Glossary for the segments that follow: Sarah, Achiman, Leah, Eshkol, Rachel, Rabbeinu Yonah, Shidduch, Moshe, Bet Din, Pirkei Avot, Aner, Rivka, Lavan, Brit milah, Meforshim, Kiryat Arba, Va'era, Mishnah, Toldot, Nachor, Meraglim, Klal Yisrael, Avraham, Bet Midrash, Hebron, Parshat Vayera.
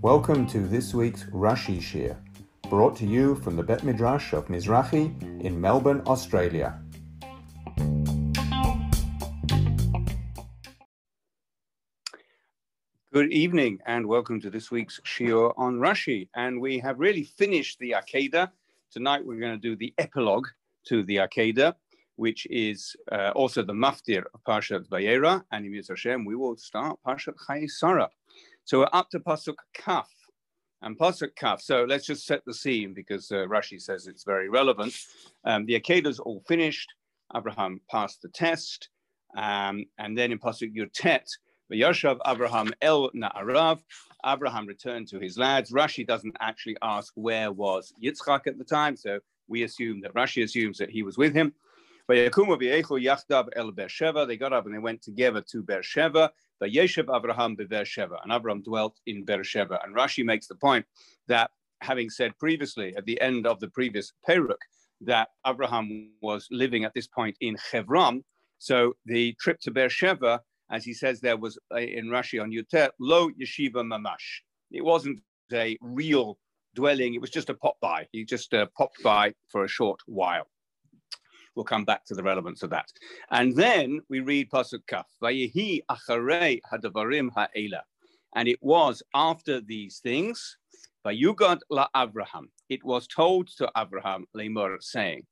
Welcome to this week's Rashi Shir, brought to you from the Bet Midrash of Mizrahi in Melbourne, Australia. Good evening and welcome to this week's Shir on Rashi. And we have really finished the Akeida. Tonight we're going to do the epilogue to the Akeida, which is also the maftir of Parshat Vayera. And in Yitz Hashem, we will start Parshat Chaye Sarah. So we're up to Pasuk Kaf, and Pasuk Kaf. So let's just set the scene because Rashi says it's very relevant. The Akeida's all finished. Avraham passed the test. And then in Pasuk Yutet, V'yoshav Avraham el Na'arav, Avraham returned to his lads. Rashi doesn't actually ask where was Yitzchak at the time. So we assume that Rashi assumes that he was with him. They got up and they went together to Be'er Sheva. Vayeshev Avraham be'Be'er Sheva, and Avraham dwelt in Be'er Sheva. And Rashi makes the point that, having said previously at the end of the previous peruk that Avraham was living at this point in Hebron, so the trip to Be'er Sheva, as he says there, was in Rashi on Yutet, lo yeshiva mamash. It wasn't a real dwelling; it was just a pop by. He just popped by for a short while. We'll come back to the relevance of that. And then we read Pasuk Kaf, Vayehi acharei hadavarim ha'ela. And it was after these things, Vayugad la Avraham. It was told to Avraham, Lemur, saying,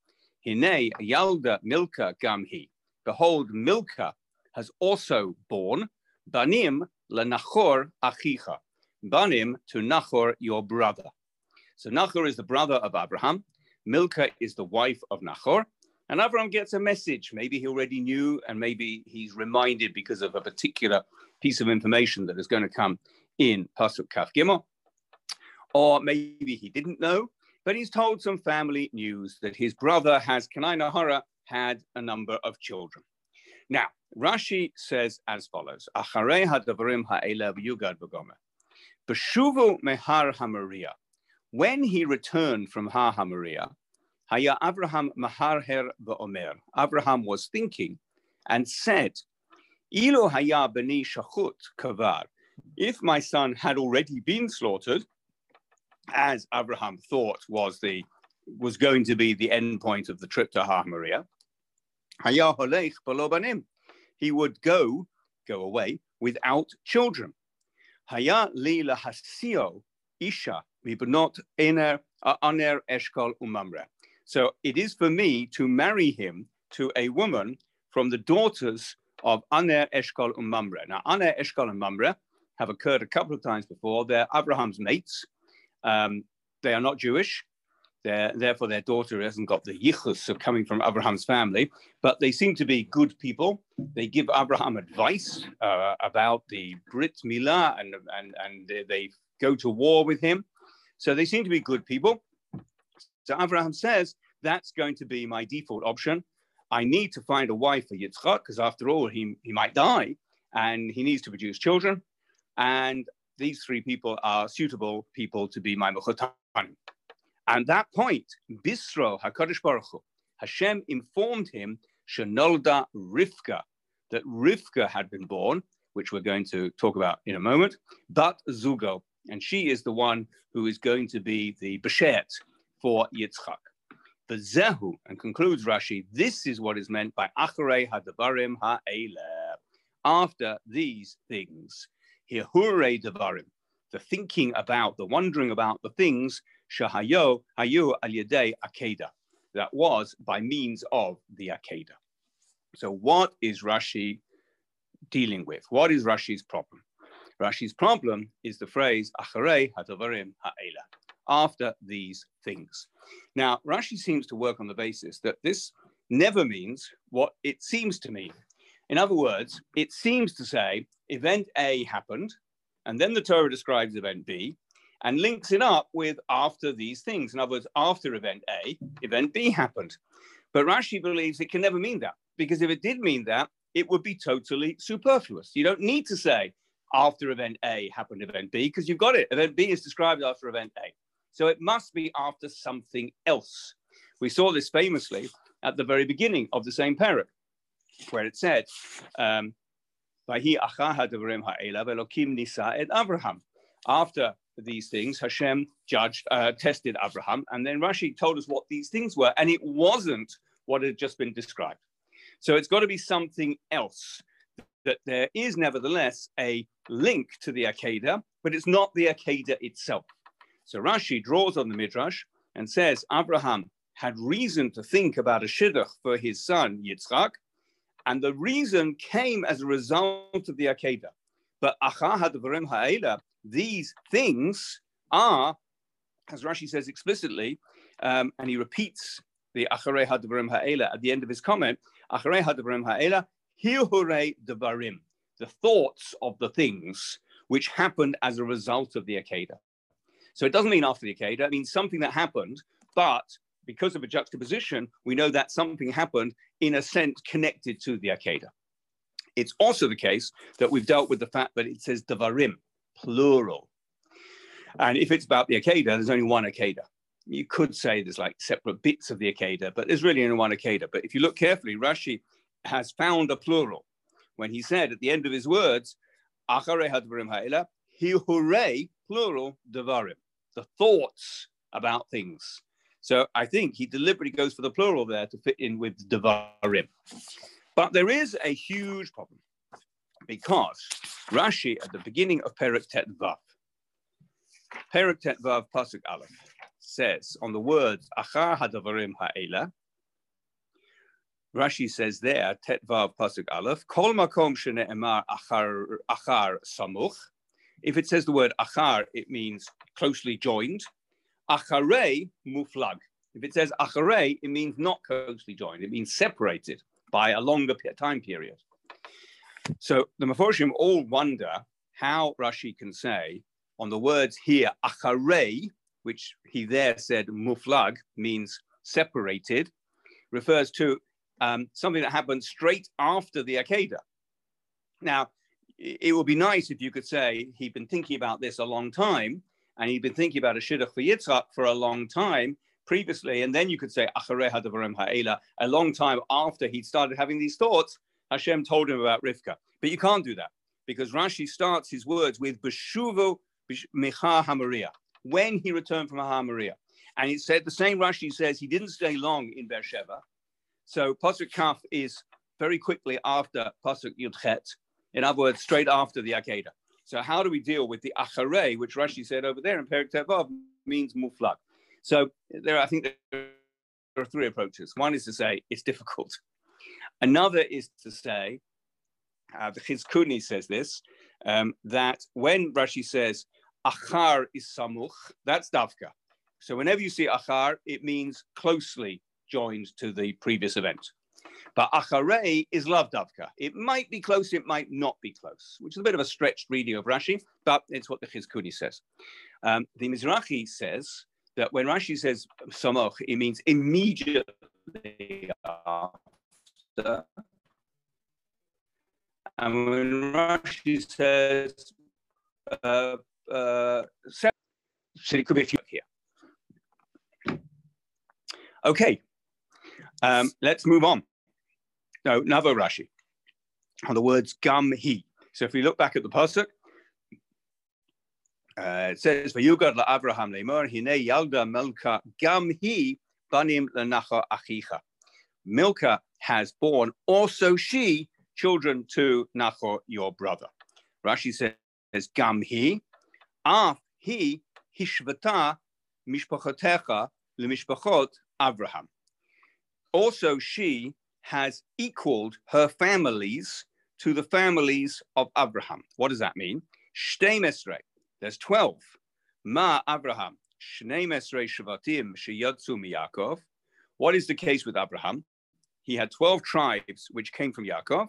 Hinei yalda Milka gamhi. Behold, Milka has also born banim la Nachor achicha. Banim to Nachor, your brother. So Nachor is the brother of Avraham. Milka is the wife of Nachor. And Avraham gets a message. Maybe he already knew, and maybe he's reminded because of a particular piece of information that is going to come in Pasuk Kaf Gimel. Or maybe he didn't know, but he's told some family news that his brother has, Kanai Nahara, had a number of children. Now, Rashi says as follows, Acharei hadavarim ha'ela v'yugad v'gomer. Beshuvu me Har HaMoriah. When he returned from Har HaMoriah, Haya Avraham maharher ba'omer. Avraham was thinking and said, Ilu haya b'ni shachut kavar. If my son had already been slaughtered, as Avraham thought was going to be the end point of the trip to Har HaMoriah, haya holech b'lo banim. He would go away without children. Haya li lahasio isha mibnot aner Eshkol u'Mamre. So it is for me to marry him to a woman from the daughters of Aner, Eshkol, and Mamre. Now, Aner, Eshkol, and Mamre have occurred a couple of times before. They're Abraham's mates. They are not Jewish. Therefore, their daughter hasn't got the yichus of coming from Abraham's family. But they seem to be good people. They give Abraham advice about the Brit Milah, and they go to war with him. So they seem to be good people. So Avraham says, that's going to be my default option. I need to find a wife for Yitzchak, because after all, he might die, and he needs to produce children. And these three people are suitable people to be my mechotan. At that point, Bisro HaKadosh Baruch Hu, Hashem informed him, Shenolda Rivka, that Rivka had been born, which we're going to talk about in a moment, but Zugo, and she is the one who is going to be the Beshert, for Yitzchak. The Zehu, and concludes Rashi, this is what is meant by Acharei HaDevarim HaEileh, after these things. Hihurei Devarim, the thinking about, the wondering about the things, Shahayo Hayu Al Yedei Akeida, that was by means of the Akeida. So what is Rashi dealing with? What is Rashi's problem? Rashi's problem is the phrase Acharei HaDevarim HaEileh, after these things. Now, Rashi seems to work on the basis that this never means what it seems to mean. In other words, it seems to say event A happened, and then the Torah describes event B, and links it up with after these things. In other words, after event A, event B happened. But Rashi believes it can never mean that, because if it did mean that, it would be totally superfluous. You don't need to say after event A happened event B, because you've got it. Event B is described after event A. So it must be after something else. We saw this famously at the very beginning of the same perek, where it said, After these things, Hashem tested Avraham, and then Rashi told us what these things were, and it wasn't what had just been described. So it's got to be something else. That there is nevertheless a link to the Akeida, but it's not the Akeida itself. So Rashi draws on the Midrash and says Avraham had reason to think about a shidduch for his son Yitzchak, and the reason came as a result of the Akeida. But achar hadvarim ha'ela, these things are, as Rashi says explicitly, and he repeats the acharei hadvarim ha'ela at the end of his comment, acharei hadvarim ha'ela, hihure devarim, the thoughts of the things which happened as a result of the Akedah. So it doesn't mean after the Akedah, it means something that happened, but because of a juxtaposition, we know that something happened in a sense connected to the Akedah. It's also the case that we've dealt with the fact that it says devarim, plural. And if it's about the Akedah, there's only one Akedah. You could say there's like separate bits of the Akedah, but there's really only one Akedah. But if you look carefully, Rashi has found a plural when he said at the end of his words, acharei hadvarim ha'ela, hihure, plural, devarim, the thoughts about things. So I think he deliberately goes for the plural there to fit in with devarim. But there is a huge problem, because Rashi at the beginning of Perek Tet Vav, Pasuk Aleph, says on the words achar hadvarim ha'ela, Rashi says there, Tetvav Pasuk Aleph, Kol Makom Shene'emar Achar Samuch. If it says the word Achar, it means closely joined. Acharei Muflag. If it says Acharei, it means not closely joined. It means separated by a longer time period. So the Meforshim all wonder how Rashi can say on the words here, Acharei, which he there said Muflag means separated, refers to something that happened straight after the Akedah. Now, it would be nice if you could say he'd been thinking about this a long time, and he'd been thinking about a shidduch for Yitzchak for a long time previously, and then you could say acharei hadvarim ha'ela, a long time after he'd started having these thoughts, Hashem told him about Rivka. But you can't do that, because Rashi starts his words with Beshuvu Michar HaMoriah, when he returned from Har HaMoriah. And it said the same Rashi says he didn't stay long in Be'er Sheva. So Pasuk Kaf is very quickly after Pasuk Yudchet, in other words, straight after the Akedah. So how do we deal with the Acharei, which Rashi said over there in Perek Tet Vav means Muflag? So I think there are three approaches. One is to say it's difficult. Another is to say, the Chizkuni says this, that when Rashi says Achar is Samuch, that's Davka. So whenever you see Achar, it means closely joined to the previous event. But acharei is lav davka. It might be close, it might not be close, which is a bit of a stretched reading of Rashi, but it's what the Chizkuni says. The Mizrahi says that when Rashi says samoch, it means immediately after. And when Rashi says, so it could be a few here. Okay. Let's move on. No, another Rashi on the words gam hi. So if we look back at the pasuk, it says vayugad la'Avraham le'mor hinei yalda Milka gam hi banim le'nachor achicha. Milka has born also she children to Nachor your brother. Rashi says gam hi af hi hishvata mishpachotecha le'mishpachot Avraham. Also, she has equaled her families to the families of Avraham. What does that mean? Shtei Mesrei, there's 12. Ma Avraham, Shnei Mesrei Shvatim, Sheyotzu miYaakov. What is the case with Avraham? He had 12 tribes which came from Yaakov.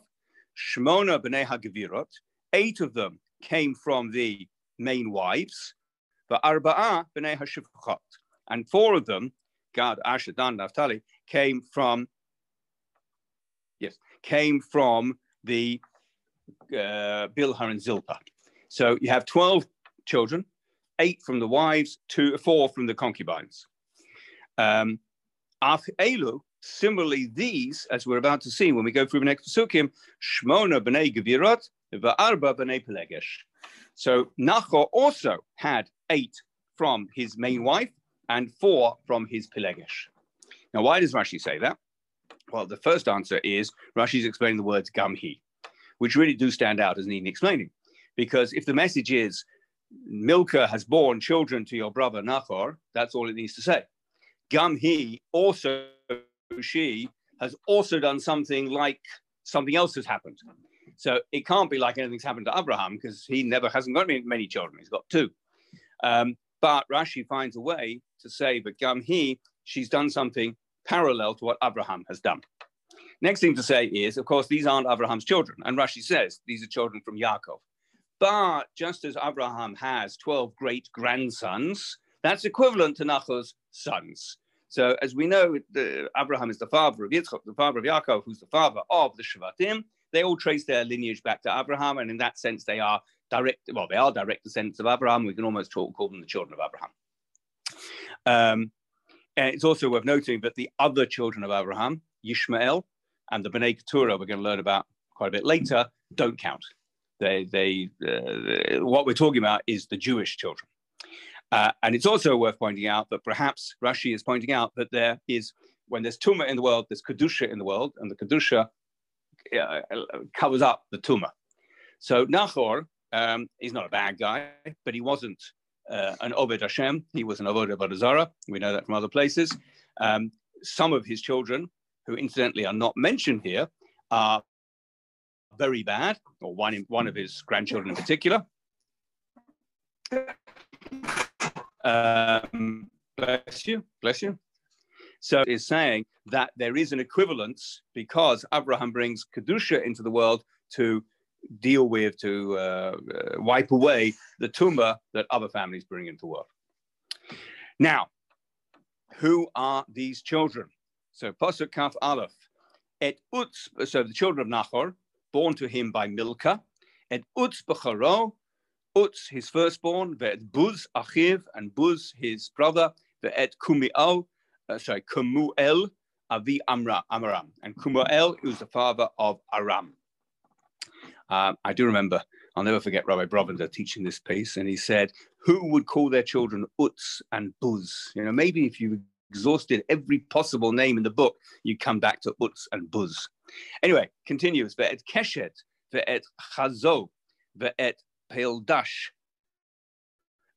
Shmona B'nei HaGevirot, 8 of them came from the main wives. V'arba'a B'nei HaShifchot, and 4 of them, Gad, Asher, Dan, Naphtali, came from the Bilhah and Zilpah. So you have 12 children, 8 from the wives, 4 from the concubines. Elu, similarly these, as we're about to see when we go through the next pasukim, Shmona b'nei Gevirot, So Nachor also had 8 from his main wife and 4 from his Pelegesh. Now, why does Rashi say that? Well, the first answer is Rashi's explaining the words gamhi, which really do stand out as needing explaining. Because if the message is, Milka has borne children to your brother Nachor, that's all it needs to say. Gamhi, also she, has also done something like something else has happened. So it can't be like anything's happened to Avraham, because he hasn't got many children, he's got 2. But Rashi finds a way to say, but gamhi, she's done something parallel to what Avraham has done. Next thing to say is, of course, these aren't Avraham's children. And Rashi says, these are children from Yaakov. But just as Avraham has 12 great-grandsons, that's equivalent to Nachor's sons. So as we know, Avraham is the father of Yitzchak, the father of Yaakov, who's the father of the Shvatim. They all trace their lineage back to Avraham, and in that sense, they are direct descendants of Avraham. We can almost call them the children of Avraham. And it's also worth noting that the other children of Avraham, Yishmael, and the B'nai Keturah we're going to learn about quite a bit later, don't count. What we're talking about is the Jewish children. And it's also worth pointing out that perhaps Rashi is pointing out that when there's tumah in the world, there's kedusha in the world, and the kedusha covers up the tumah. So Nachor, he's not a bad guy, but he wasn't an Obed Hashem. He was an Obed Avodah Zarah. We know that from other places. Some of his children, who incidentally are not mentioned here, are very bad, or one of his grandchildren in particular. Bless you. So is saying that there is an equivalence because Avraham brings kedusha into the world to deal with, to wipe away the tumah that other families bring into the world. Now, who are these children? So Pasuk Kaf Aleph, so the children of Nachor, born to him by Milka, et Utz Becharo, Utz his firstborn, ve'et Buz Achiv, and Buz his brother, ve'et Kumuel Avi Amram, and Kumuel was the father of Aram. I do remember, I'll never forget Rabbi Brovender teaching this piece, and he said, who would call their children Utz and Buz? You know, maybe if you exhausted every possible name in the book, you come back to Utz and Buz. Anyway, continues, ve'et Keshet, ve'et Chazo, ve'et Peldash,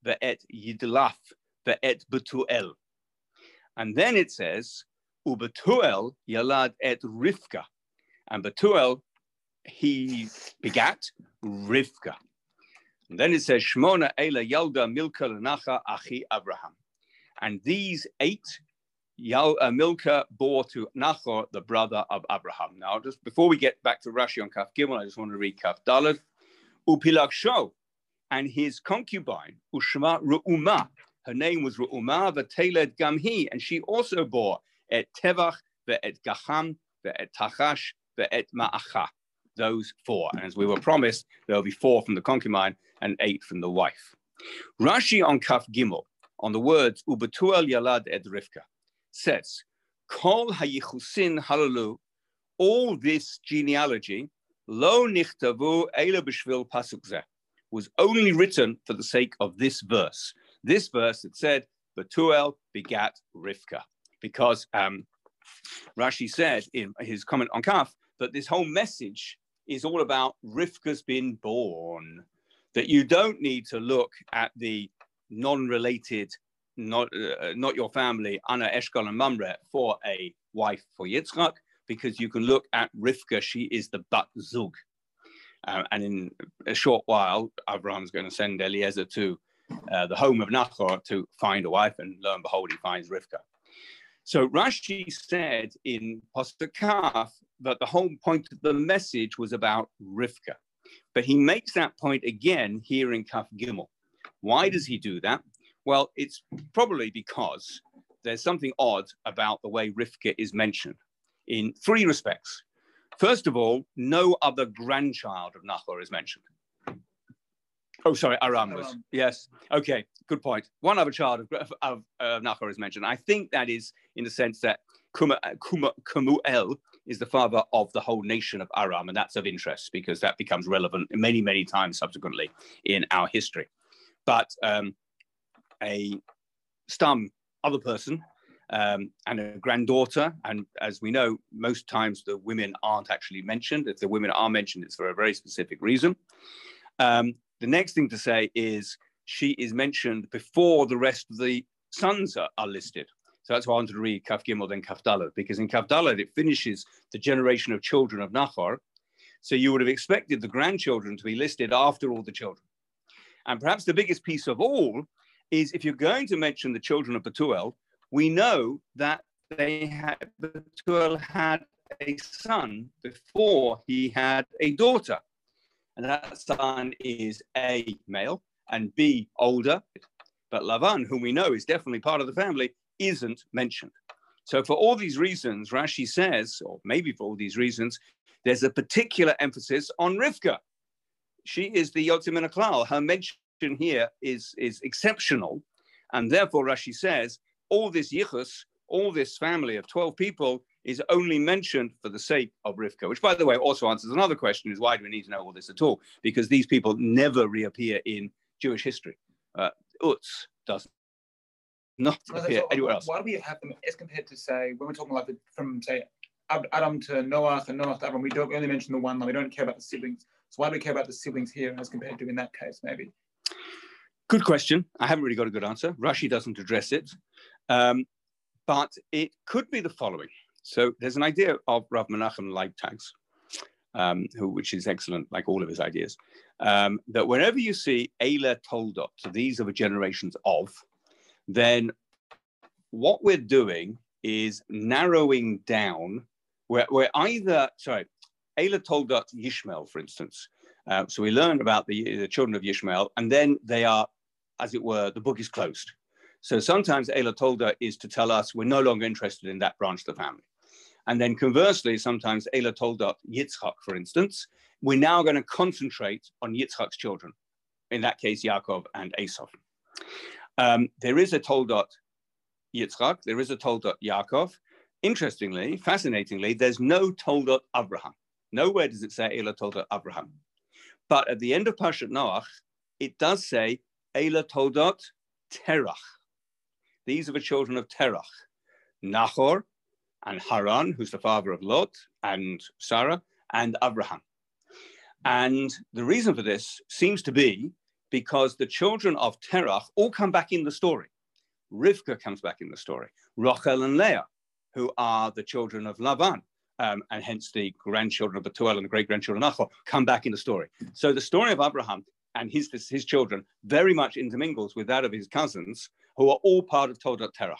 ve'et Yidlaf, ve'et Betuel. And then it says, uBetuel yalad et Rivka, and Betuel, he begat Rivka. And then it says, Shmona Eila Yalda Milka Lenacha Achi Avraham. And these 8 Milka bore to Nachor, the brother of Abraham. Now, just before we get back to Rashi on Kaf Gimel, I just want to read Kaf Dalad. Upilaksho, and his concubine, Ushma Ru'uma. Her name was Ru'uma, Vateled Gamhi, and she also bore et Tevach, ve'et Gacham, ve'et Tachash, ve'et Ma'acha. Those 4. And as we were promised, there will be 4 from the concubine and 8 from the wife. Rashi on Kaf Gimel, on the words, Ubetuel Yalad et Rivka, says, Kol hayichusin halalu, all this genealogy, lo nichtavu ela b'shvil pasuk zeh, was only written for the sake of this verse. This verse, it said, Betuel begat Rivka. Because Rashi said in his comment on Kaf, that this whole message is all about Rivka's been born, that you don't need to look at the non-related, not your family, Aner, Eshkol, and Mamre, for a wife for Yitzchak, because you can look at Rivka, she is the bat zug. And in a short while, Avraham's going to send Eliezer to the home of Nachor to find a wife, and lo and behold, he finds Rivka. So Rashi said in Pasuk Kaf that the whole point of the message was about Rivka. But he makes that point again here in Kaf Gimel. Why does he do that? Well, it's probably because there's something odd about the way Rivka is mentioned in 3 respects. First of all, no other grandchild of Nachor is mentioned. Oh, sorry, Aram was. Yes. Okay, good point. One other child of Nachor is mentioned. I think that is in the sense that Kumuel is the father of the whole nation of Aram, and that's of interest because that becomes relevant many, many times subsequently in our history. But other person and a granddaughter, and as we know, most times the women aren't actually mentioned. If the women are mentioned, it's for a very specific reason. The next thing to say is she is mentioned before the rest of the sons are listed. So that's why I wanted to read Kaf Gimel, then Kaf Daled, because in Kaf Daled, it finishes the generation of children of Nachor. So you would have expected the grandchildren to be listed after all the children. And perhaps the biggest piece of all is if you're going to mention the children of Betuel, we know that Betuel had a son before he had a daughter. And that son is A, male, and B, older. But Lavan, whom we know is definitely part of the family, isn't mentioned. So for all these reasons, Rashi says, or maybe for all these reasons, there's a particular emphasis on Rivka. She is the Yotzei Min HaKlal. Her mention here is exceptional. And therefore, Rashi says, all this yichus, all this family of 12 people is only mentioned for the sake of Rivka, which, by the way, also answers another question, is why do we need to know all this at all? Because these people never reappear in Jewish history. Utz doesn't. Not appear anywhere else. Why do we have them as compared to, say, when we're talking like from, say, Adam to Noah and Noah to Adam, we only mention the one, like, we don't care about the siblings. So why do we care about the siblings here as compared to in that case, maybe? Good question. I haven't really got a good answer. Rashi doesn't address it. But it could be the following. So there's an idea of Rav Menachem Leibtag's, which is excellent, like all of his ideas, that whenever you see Eila Toldot, so these are the generations of, then what we're doing is narrowing down. We're either, sorry, Eila Toldot Yishmael, for instance. So we learn about the children of Yishmael, and then they are, as it were, the book is closed. So sometimes Eila Tolda is to tell us we're no longer interested in that branch of the family. And then conversely, sometimes Eila Tolda Yitzchak, for instance, we're now going to concentrate on Yitzchak's children, in that case, Yaakov and Esau. There is a Toldot Yitzchak, there is a Toldot Yaakov. Interestingly, fascinatingly, there's no Toldot Avraham. Nowhere does it say Eila Toldot Avraham. But at the end of Parshat Noach, it does say Eila Toldot Terach. These are the children of Terach, Nachor, and Haran, who's the father of Lot, and Sarah, and Avraham. And the reason for this seems to be because the children of Terach all come back in the story. Rivka comes back in the story. Rachel and Leah, who are the children of Lavan, and hence the grandchildren of Betuel and the great-grandchildren of Nachor, come back in the story. So the story of Avraham and his children very much intermingles with that of his cousins, who are all part of Toldot Terach.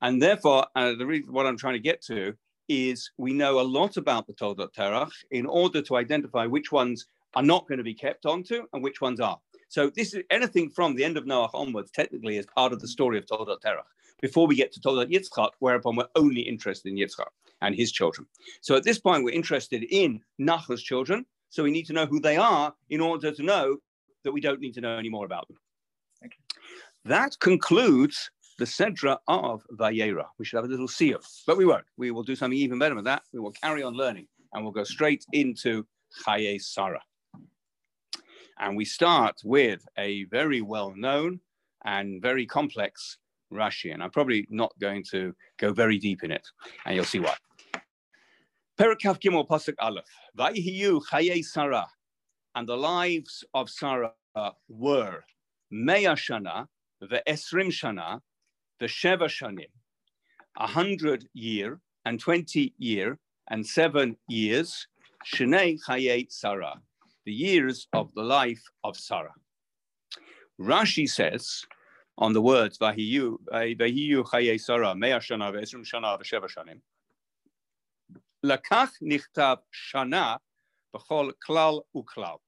And therefore, the reason what I'm trying to get to is we know a lot about the Toldot Terach in order to identify which ones are not going to be kept onto and which ones are. So this is anything from the end of Noach onwards, technically, is part of the story of Toldot Terach, before we get to Toldot Yitzchak, whereupon we're only interested in Yitzchak and his children. So at this point, we're interested in Nachor's children, so we need to know who they are in order to know that we don't need to know any more about them. Okay. That concludes the Sedra of Vayera. We should have a little siyum, but we won't. We will do something even better than that. We will carry on learning, and we'll go straight into Chaye Sarah. And we start with a very well-known and very complex Rashi, and I'm probably not going to go very deep in it, and you'll see why. Perek Kaf Gimel Pasuk Aleph. Vayhiyu Chayei Sarah, and the lives of Sarah were 100 shana, the 20 shana, the 7 shanim, 100 year and 20 year and 7 years. Shnei Chayei Sarah, the years of the life of Sarah. Rashi says on the words Vayhiyu Chayei Sarah 100 shana, the 20 shana, the 7 shanim. Lakach nichtav shana b'chol klal uklal.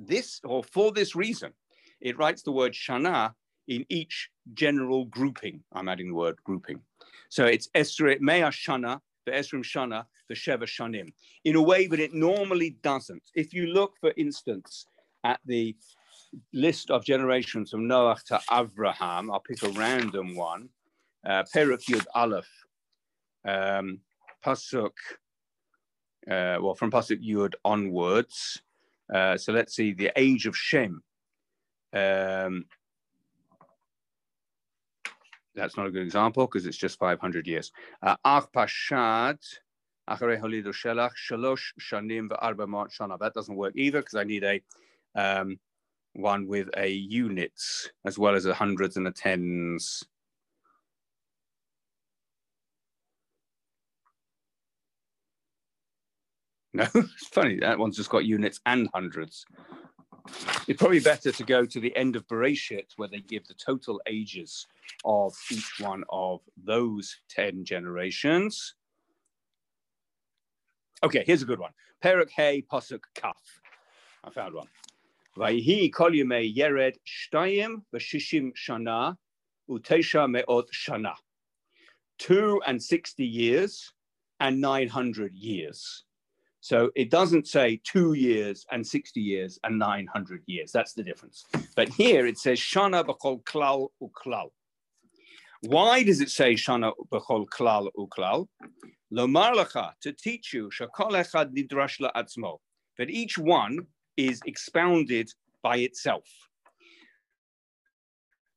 This, or for this reason, it writes the word shana in each general grouping. I'm adding the word grouping. So it's esrim shana, the 20 shana, the 7 shanim, in a way that it normally doesn't. If you look, for instance, at the list of generations from Noach to Avraham, I'll pick a random one, Perek Yud Aleph, Pasuk, well, from Pasuk Yud onwards. So let's see the age of Shem. That's not a good example because it's just 500 years. That doesn't work either because I need a one with a units as well as a hundreds and a tens. No, it's funny. That one's just got units and hundreds. It's probably better to go to the end of Bereshit where they give the total ages of each one of those 10 generations. Okay, here's a good one. Perek Hey, Pasuk Kaf. I found one. Vayhi kol yemei yered shtayim v'shishim shana u'tesha me'ot shana. 62 years and 900 years. So it doesn't say 2 years and 60 years and 900 years. That's the difference. But here it says shana b'chol klal u'klal. Why does it say shana b'chol klal u'klal? Lomar lacha, to teach you, shakol echad nidrash la'atzmo, that each one is expounded by itself.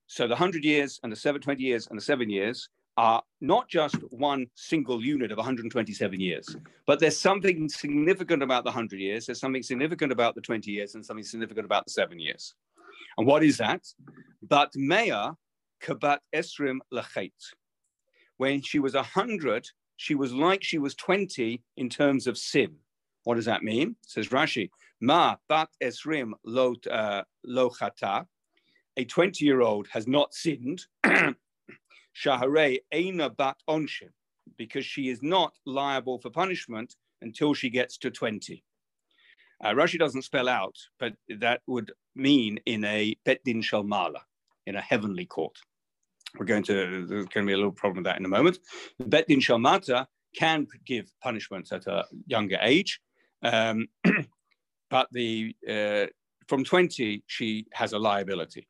So the 100 years and the 720 years and the 7 years are not just one single unit of 127 years, but there's something significant about the 100 years, there's something significant about the 20 years, and something significant about the 7 years. And what is that? But Mea Kabat Esrim Lachet. When she was 100, she was like she was 20 in terms of sin. What does that mean? Says Rashi, Ma Bat Esrim Lo Chata. A 20-year-old has not sinned. Shaharei Eina Bat Onshim, because she is not liable for punishment until she gets to 20. Rashi doesn't spell out, but that would mean in a Bet Din Shel Mala, in a heavenly court. There's going to be a little problem with that in a moment. Bet Din Shel Mata can give punishments at a younger age, but from 20, she has a liability.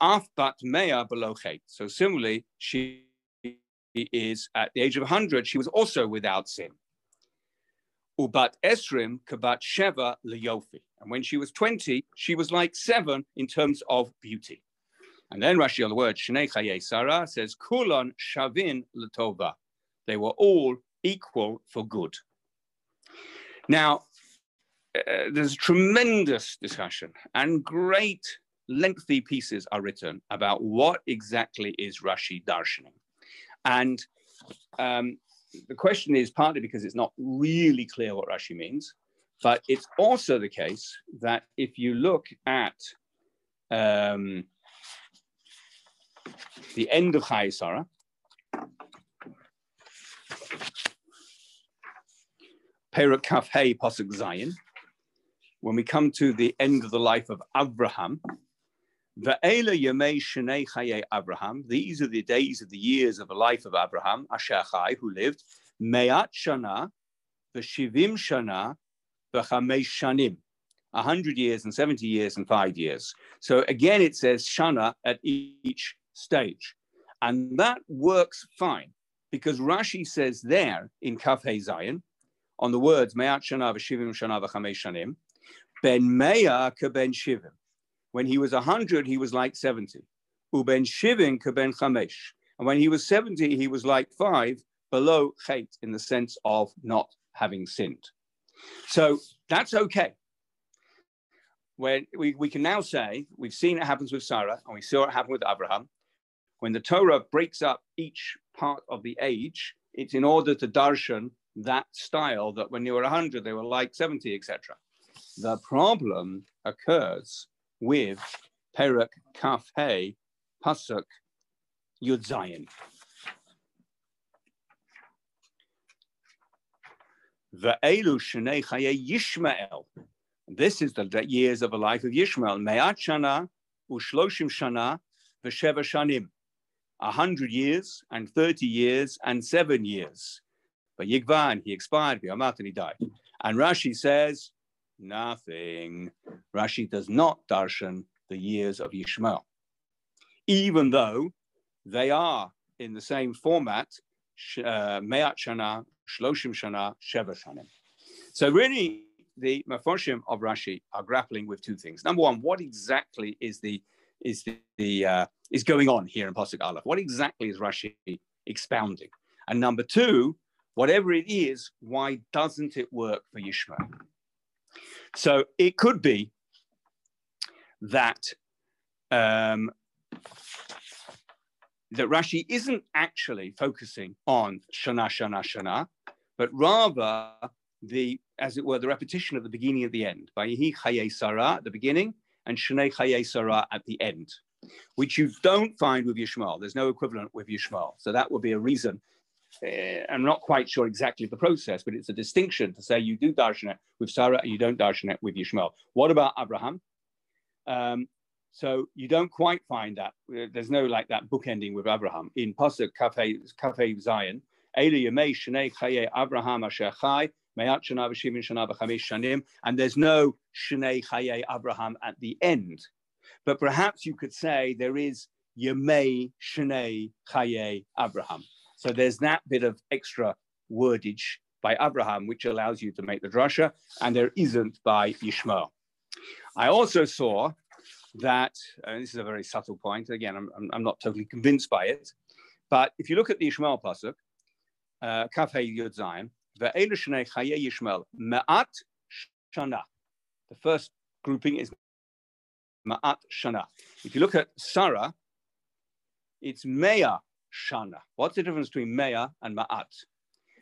Af bat mea below chet. So similarly, she is at the age of 100, she was also without sin. Ubat esrim kabat sheva leyofi. And when she was 20, she was like 7 in terms of beauty. And then Rashi on the word, Shnei Chaye Sarah, says, Kulon shavin letova. They were all equal for good. Now, there's a tremendous discussion and great lengthy pieces are written about what exactly is Rashi darshaning. And the question is partly because it's not really clear what Rashi means, but it's also the case that if you look at the end of Chaye Sarah, Perek Kaf Hey Pasuk Zayin, when we come to the end of the life of Avraham, Ve'ela yemei shnei chaye Avraham. These are the days of the years of the life of Avraham, asher chai, who lived, me'at shana, v'shivim shana, v'chamesh shanim. 100 years and 70 years and 5 years. So again, it says shana at each stage. And that works fine, because Rashi says there in Kaf Hey Zayin, on the words, me'at shana, v'shivim shana, v'chamesh shanim, ben me'a keben shivim. When he was 100, he was like 70. Uben shivin keben chamesh. And when he was 70, he was like 5, below chet, in the sense of not having sinned. So that's okay. When we can now say, we've seen it happens with Sarah, and we saw it happen with Abraham. When the Torah breaks up each part of the age, it's in order to darshan that style that when they were 100, they were like 70, etc. The problem occurs with Perek Kaf Hey Pasuk Yud Zayin. Ve'elu shnei chaye Yishmael. This is the years of the life of Yishmael. Me'at shana u'shloshim shana v'sheva shanim. 100 years and 30 years and 7 years. But Yigvan, he expired, V'yamat, and he died. And Rashi says, nothing. Rashi does not darshan the years of Yishmael, even though they are in the same format, me'at shana shloshim shana, sheva shanim. So really, the Meforshim of Rashi are grappling with two things. Number one, what exactly is going on here in Pasuk Aleph? What exactly is Rashi expounding? And number two, whatever it is, why doesn't it work for Yishmael? So it could be that that Rashi isn't actually focusing on Shana, Shana, Shana, but rather the, as it were, the repetition of the beginning at the end. Vayihi Chayei Sarah at the beginning and Shnei Chayei Sarah at the end, which you don't find with Yishmael. There's no equivalent with Yishmael. So that would be a reason. I'm not quite sure exactly the process, but it's a distinction to say you do darshanet with Sarah and you don't darshanet with Yishmael. What about Avraham? So you don't quite find that. There's no like that bookending with Avraham. In Pasuk Kafei Zion, Eli Yemei Shnei Chayei Avraham Asher Chai, Me'at Shana V'Shivim Shana V'Chamesh Shanim, and there's no Shnei Chayei Avraham at the end. But perhaps you could say there is Yemei Shnei Chayei Avraham. So there's that bit of extra wordage by Avraham, which allows you to make the drasha, and there isn't by Yishmael. I also saw that, and this is a very subtle point, again, I'm not totally convinced by it, but if you look at the Yishmael pasuk, Kafei Yud Zayin, Ve'elu Shnei Chayei Yishmael, Ma'at Shana. The first grouping is Ma'at Shana. If you look at Sarah, it's Me'ah Shana. What's the difference between Me'ah and Ma'at?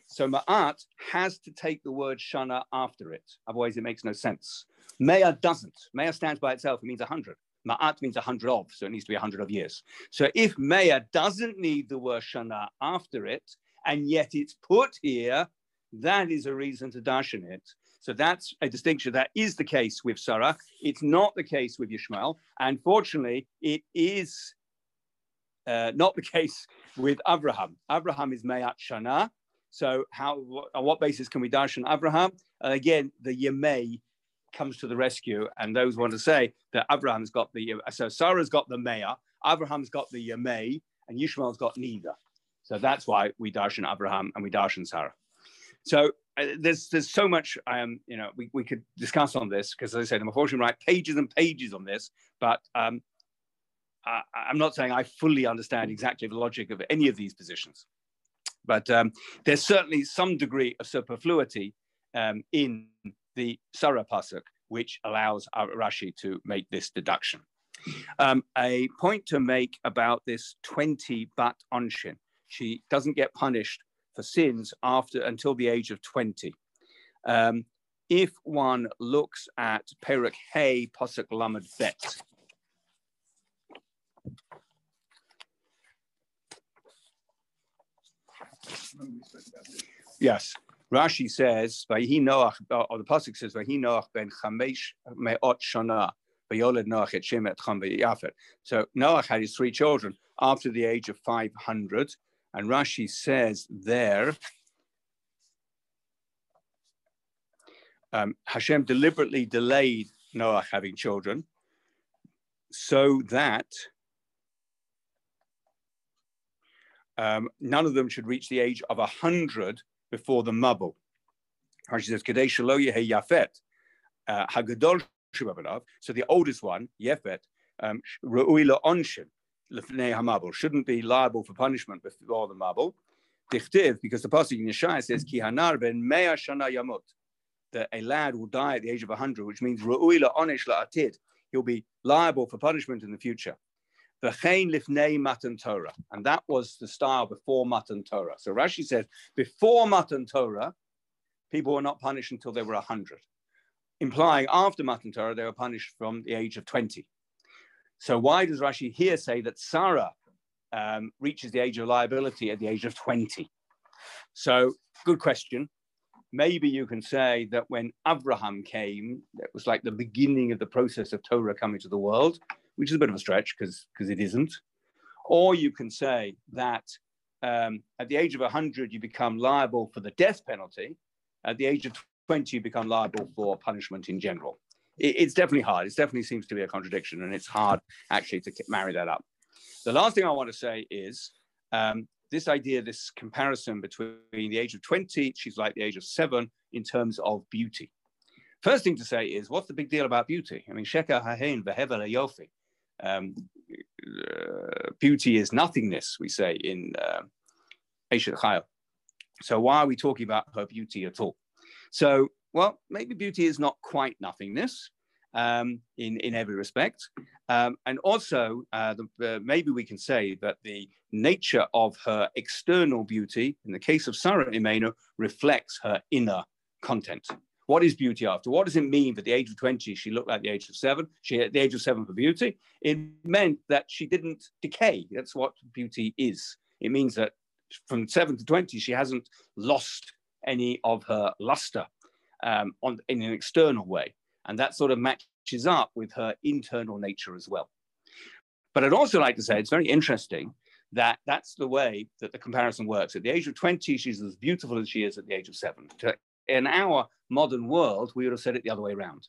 So Ma'at has to take the word Shana after it, otherwise it makes no sense. Me'ah doesn't. Me'ah stands by itself, it means 100. Ma'at means 100 of, so it needs to be 100 of years. So if Me'ah doesn't need the word Shana after it, and yet it's put here, that is a reason to darshan it. So that's a distinction. That is the case with Sarah. It's not the case with Yishmael. And fortunately, it is not the case with Avraham. Avraham is Me'at Shana. So on what basis can we darshan Avraham? Again, the Yemei comes to the rescue. And those want to say that Abraham's got the, so Sarah's got the Me'ah, Abraham's got the Yemei, and Yishmael's got neither. So that's why we darshan Avraham and we darshan Sarah. So there's so much, you know, we could discuss on this, because as I said, I'm unfortunately write pages and pages on this, but I'm not saying I fully understand exactly the logic of any of these positions. But there's certainly some degree of superfluity in the Sarah pasuk, which allows Rashi to make this deduction. A point to make about this 20 bat onshin. She doesn't get punished for sins until the age of 20. If one looks at Perek Hey Pasuk Lamed Bet, yes, Rashi says, "Vayhi Noach," or the pasuk says, "Vayhi Noach ben chamesh me'ot shana vayoled Noach et Shem et Cham v'Yafet." So Noach had his 3 children after the age of 500. And Rashi says there, Hashem deliberately delayed Noah having children so that none of them should reach the age of 100 before the Mabul. Rashi says, Kedei shelo yehi Yafet, Hagadol shebabanav. So the oldest one, Yafet, Re'ui la'onshin, shouldn't be liable for punishment before the Mabul. Dichtiv, because the passage in Yeshaya says, Ki hanar ben mea shana yamut, that a lad will die at the age of 100, which means Ru'ui la onesh la atid, he'll be liable for punishment in the future. V'chein lifnei matan Torah, and that was the style before matan Torah. So Rashi says, before matan Torah, people were not punished until they were 100, implying after matan Torah they were punished from the age of 20. So why does Rashi here say that Sarah reaches the age of liability at the age of 20? So, good question. Maybe you can say that when Avraham came, that was like the beginning of the process of Torah coming to the world, which is a bit of a stretch because it isn't. Or you can say that at the age of 100, you become liable for the death penalty. At the age of 20, you become liable for punishment in general. It's definitely hard. It definitely seems to be a contradiction, and it's hard actually to marry that up. The last thing I want to say is this idea, this comparison between the age of 20, she's like the age of 7 in terms of beauty. First thing to say is, what's the big deal about beauty? I mean, Sheker Hahen V'Hevel HaYofi. Beauty is nothingness, we say in Eshet Chayil. So why are we talking about her beauty at all? So, well, maybe beauty is not quite nothingness in every respect. And also, maybe we can say that the nature of her external beauty, in the case of Sarah Imenu, reflects her inner content. What is beauty after? What does it mean that at the age of 20, she looked like the age of 7? She at the age of 7 for beauty. It meant that she didn't decay. That's what beauty is. It means that from 7 to 20, she hasn't lost any of her luster in an external way. And that sort of matches up with her internal nature as well. But I'd also like to say it's very interesting that that's the way that the comparison works. At the age of 20, she's as beautiful as she is at the age of 7. In our modern world, we would have said it the other way around.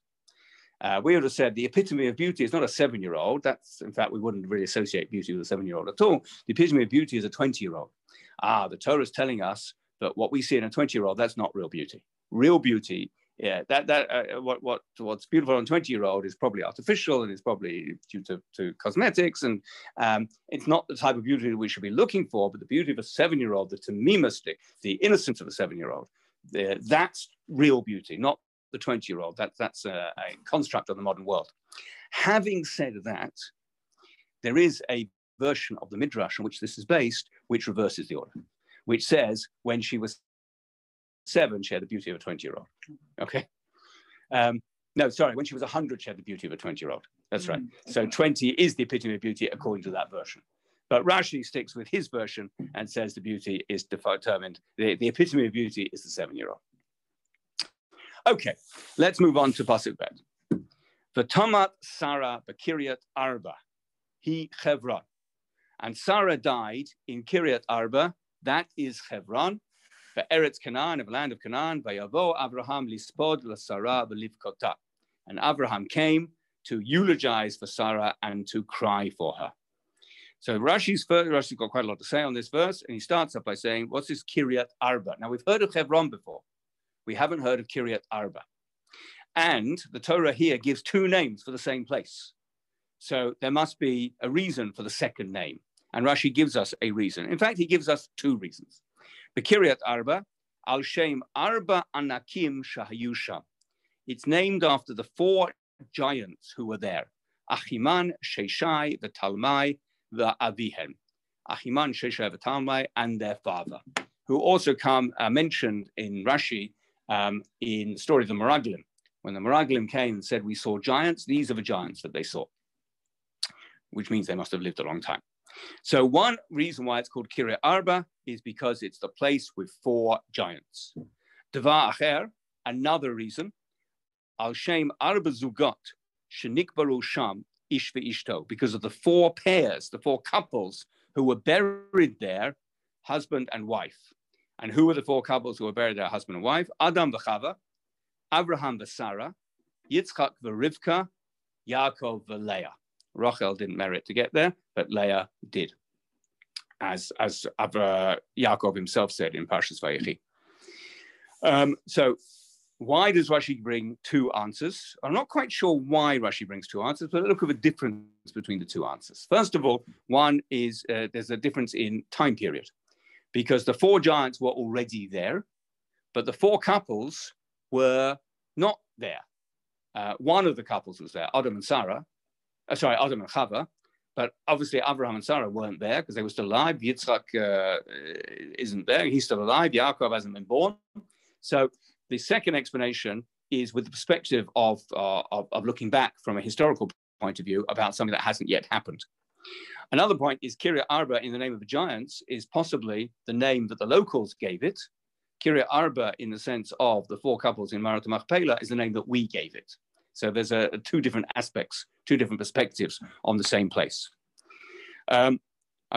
We would have said the epitome of beauty is not a 7-year-old. That's, in fact, we wouldn't really associate beauty with a 7-year-old at all. The epitome of beauty is a 20-year-old. The Torah is telling us that what we see in a 20-year-old, that's not real beauty. Real beauty, yeah, what's beautiful on a 20-year-old is probably artificial and is probably due to cosmetics. And it's not the type of beauty that we should be looking for, but the beauty of a 7-year-old, the tamimistic, the innocence of a 7-year-old, that's real beauty, not the 20-year-old. That's a construct of the modern world. Having said that, there is a version of the Midrash on which this is based, which reverses the order, which says when she was 7, she had the beauty of a 20-year-old. Okay? No, sorry, when she was 100, she had the beauty of a 20-year-old. That's right. So 20 is the epitome of beauty according to that version. But Rashi sticks with his version and says the beauty is determined. The epitome of beauty is the 7-year-old. Okay, let's move on to Pasuk Bet. V'tamat Sarah b'Kiryat Arba, he Hebron. And Sarah died in Kiryat Arba, that is Hebron, v'eretz Canaan, of the land of Canaan, v'yavo Avraham lispod l'Sarah b'Livkota. And Avraham came to eulogize for Sarah and to cry for her. So Rashi's got quite a lot to say on this verse, and he starts up by saying, what's this Kiryat Arba? Now, we've heard of Hebron before. We haven't heard of Kiryat Arba. And the Torah here gives 2 names for the same place. So there must be a reason for the second name. And Rashi gives us a reason. In fact, he gives us 2 reasons. The Kiryat Arba, al-shem Arba anakim shahayusham. It's named after the 4 giants who were there. Achiman, Sheshai, the Talmai, the Avihem, Achiman, Sheshai, Talmai, and their father, who also come mentioned in Rashi in the story of the Meraglim. When the Meraglim came and said, we saw giants, these are the giants that they saw, which means they must have lived a long time. So one reason why it's called Kiryat Arba is because it's the place with 4 giants. Devar Acher, another reason, Al Shem Arba Zugot, Shenikbaru Sham, Ish v'ishto, because of the 4 pairs, the 4 couples who were buried there, husband and wife. And who were the 4 couples who were buried there, husband and wife? Adam v'Chava, Avraham v'Sarah, Yitzchak v'Rivka, Yaakov v'Leah. Rachel didn't merit to get there, but Leah did, as Yaakov himself said in Parshas Vayechi. So, why does Rashi bring 2 answers? I'm not quite sure why Rashi brings 2 answers, but look at the difference between the 2 answers. First of all, one is there's a difference in time period, because the 4 giants were already there, but the 4 couples were not there. One of the couples was there, Adam and Chava, but obviously Avraham and Sarah weren't there because they were still alive. Yitzchak isn't there, he's still alive. Yaakov hasn't been born. So the second explanation is with the perspective of looking back from a historical point of view about something that hasn't yet happened. Another point is Kiryat Arba in the name of the giants is possibly the name that the locals gave it. Kiryat Arba in the sense of the 4 couples in Machpelah is the name that we gave it. So there's 2 different aspects, 2 different perspectives on the same place. I'm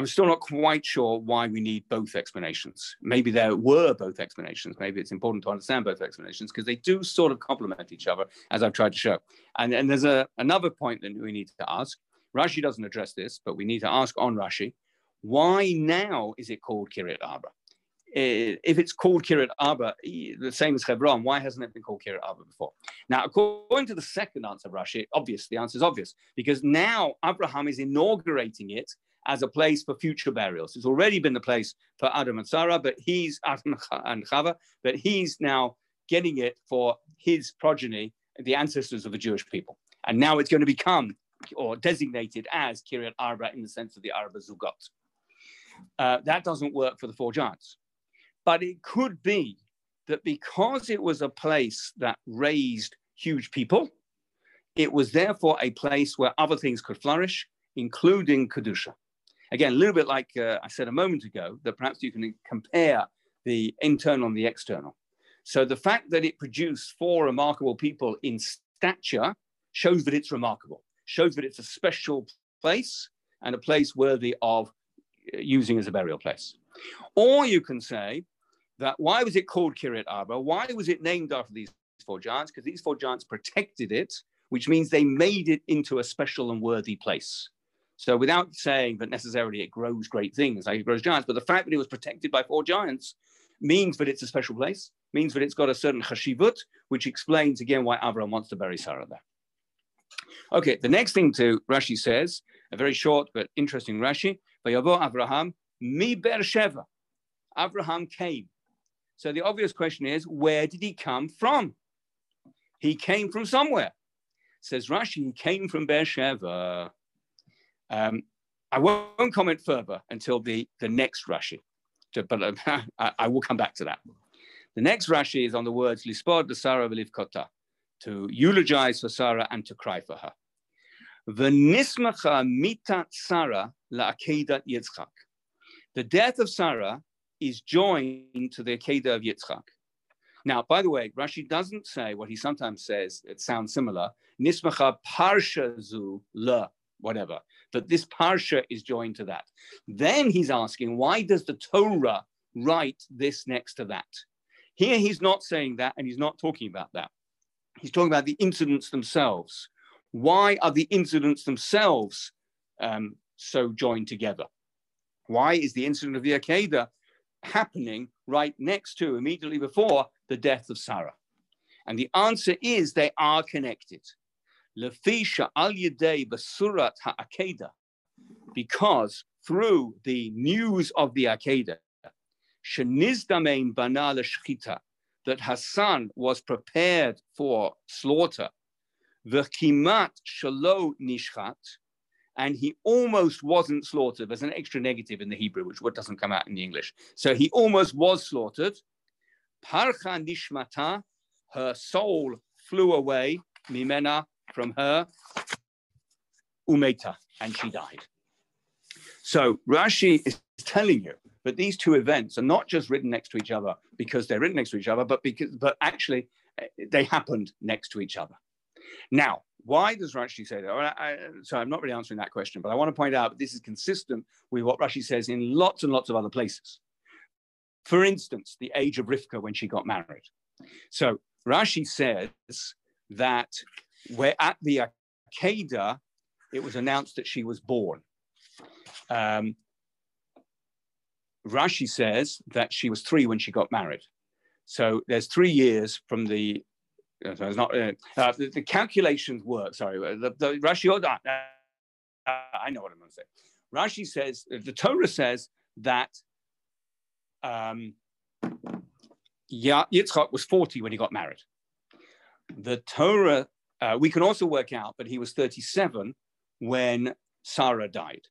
still not quite sure why we need both explanations. Maybe there were both explanations. Maybe it's important to understand both explanations because they do sort of complement each other, as I've tried to show. And there's another point that we need to ask. Rashi doesn't address this, but we need to ask on Rashi, Why now is it called Kiryat Arba? If it's called Kiryat Arba, the same as Hebron, why hasn't it been called Kiryat Arba before? Now, according to the second answer of Rashi, obvious, the answer is obvious, because now Avraham is inaugurating it as a place for future burials. It's already been the place for Adam and Sarah, but he's, Adam and Chava, but he's now getting it for his progeny, the ancestors of the Jewish people. And now it's going to become, or designated as, Kiryat Arba in the sense of the Arba Zugot. That doesn't work for the four giants. But it could be that because it was a place that raised huge people, it was therefore a place where other things could flourish, including Kedusha. Again, a little bit like I said a moment ago, that perhaps you can compare the internal and the external. So the fact that it produced four remarkable people in stature shows that it's remarkable, shows that it's a special place and a place worthy of using as a burial place. Or you can say that why was it called Kiryat Arba? Why was it named after these four giants? Because these four giants protected it, which means they made it into a special and worthy place. So without saying that necessarily it grows great things, like it grows giants, but the fact that it was protected by four giants means that it's a special place, means that it's got a certain chashivut, which explains again why Avraham wants to bury Sarah there. Okay, the next thing to Rashi says, a very short but interesting Rashi, Vayavo Avraham mi Be'er Sheva. Avraham came. So the obvious question is, where did he come from? He came from somewhere. Says Rashi, he came from Be'er Sheva. I won't comment further until the next Rashi, but I will come back to that. The next Rashi is on the words, Lispod Sarah v'Livkota, to eulogize for Sarah and to cry for her. V'nismacha mitat Sarah la'akeidat Yitzchak. The death of Sarah is joined to the Akeida of Yitzchak. Now, by the way, Rashi doesn't say what he sometimes says, it sounds similar, nismacha parsha zu la, whatever, but this parsha is joined to that. Then he's asking, why does the Torah write this next to that? Here he's not saying that, and he's not talking about that. He's talking about the incidents themselves. Why are the incidents themselves so joined together? Why is the incident of the Akedah happening right next to, immediately before, the death of Sarah? And the answer is they are connected. Because through the news of the Akedah, that Hassan was prepared for slaughter, v'kimat shelo nishchat, and he almost wasn't slaughtered. There's an extra negative in the Hebrew, which doesn't come out in the English. So he almost was slaughtered. Parcha nishmata, her soul flew away, mimena, from her, umeta, and she died. So Rashi is telling you that these two events are not just written next to each other because they're written next to each other, but actually they happened next to each other. Now, why does Rashi say that? So I'm not really answering that question, but I want to point out that this is consistent with what Rashi says in lots and lots of other places. For instance, the age of Rivka when she got married. So Rashi says that where at the Akedah, it was announced that she was born. Rashi says that she was 3 when she got married. So there's 3 years from the... So it's not, the calculations work, sorry. The Rashi, I know what I'm going to say. Rashi says, the Torah says that Yitzchak was 40 when he got married. The Torah, we can also work out that he was 37 when Sarah died,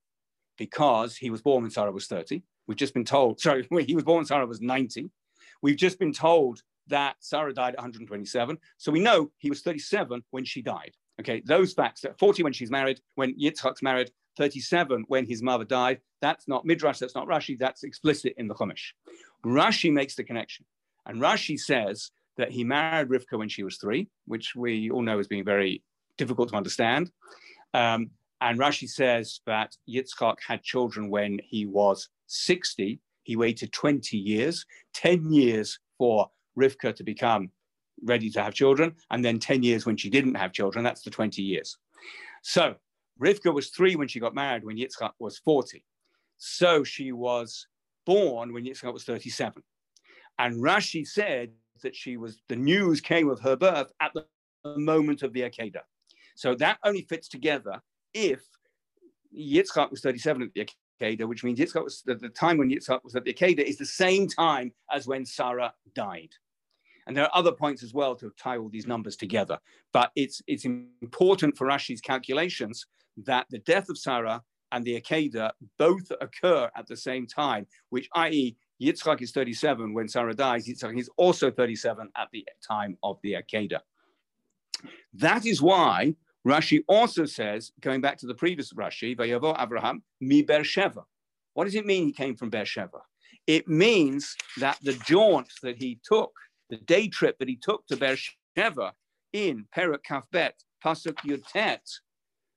because he was born when Sarah was 30. We've just been told, sorry, he was born when Sarah was 90. We've just been told that Sarah died at 127. So we know he was 37 when she died. Okay, those facts, 40 when she's married, when Yitzchak's married, 37 when his mother died. That's not Midrash, that's not Rashi, that's explicit in the Chumash. Rashi makes the connection. And Rashi says that he married Rivka when she was 3, which we all know is being very difficult to understand. And Rashi says that Yitzchak had children when he was 60. He waited 20 years, 10 years for Rivka to become ready to have children, and then 10 years when she didn't have children, that's the 20 years. So Rivka was 3 when she got married, when Yitzchak was 40. So she was born when Yitzchak was 37. And Rashi said that she was, the news came of her birth at the moment of the Akeida. So that only fits together if Yitzchak was 37 at the Akeida, which means Yitzchak was, the time when Yitzchak was at the Akeida is the same time as when Sarah died. And there are other points as well to tie all these numbers together. But it's important for Rashi's calculations that the death of Sarah and the Akeida both occur at the same time, which i.e. Yitzchak is 37 when Sarah dies, Yitzchak is also 37 at the time of the Akeida. That is why Rashi also says, going back to the previous Rashi, Vayavo Avraham, mi Be'er Sheva. What does it mean he came from Be'er Sheva? It means that the jaunt that he took, the day trip that he took to Be'er Sheva in Perek Kafbet, Pasuk Yutet,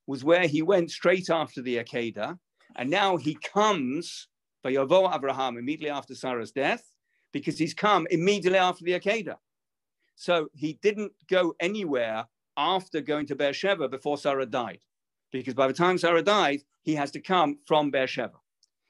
was where he went straight after the Akeida, and now he comes, Vayavo Avraham, immediately after Sarah's death, because he's come immediately after the Akeida. So he didn't go anywhere after going to Be'er Sheva before Sarah died, because by the time Sarah died, he has to come from Be'er Sheva.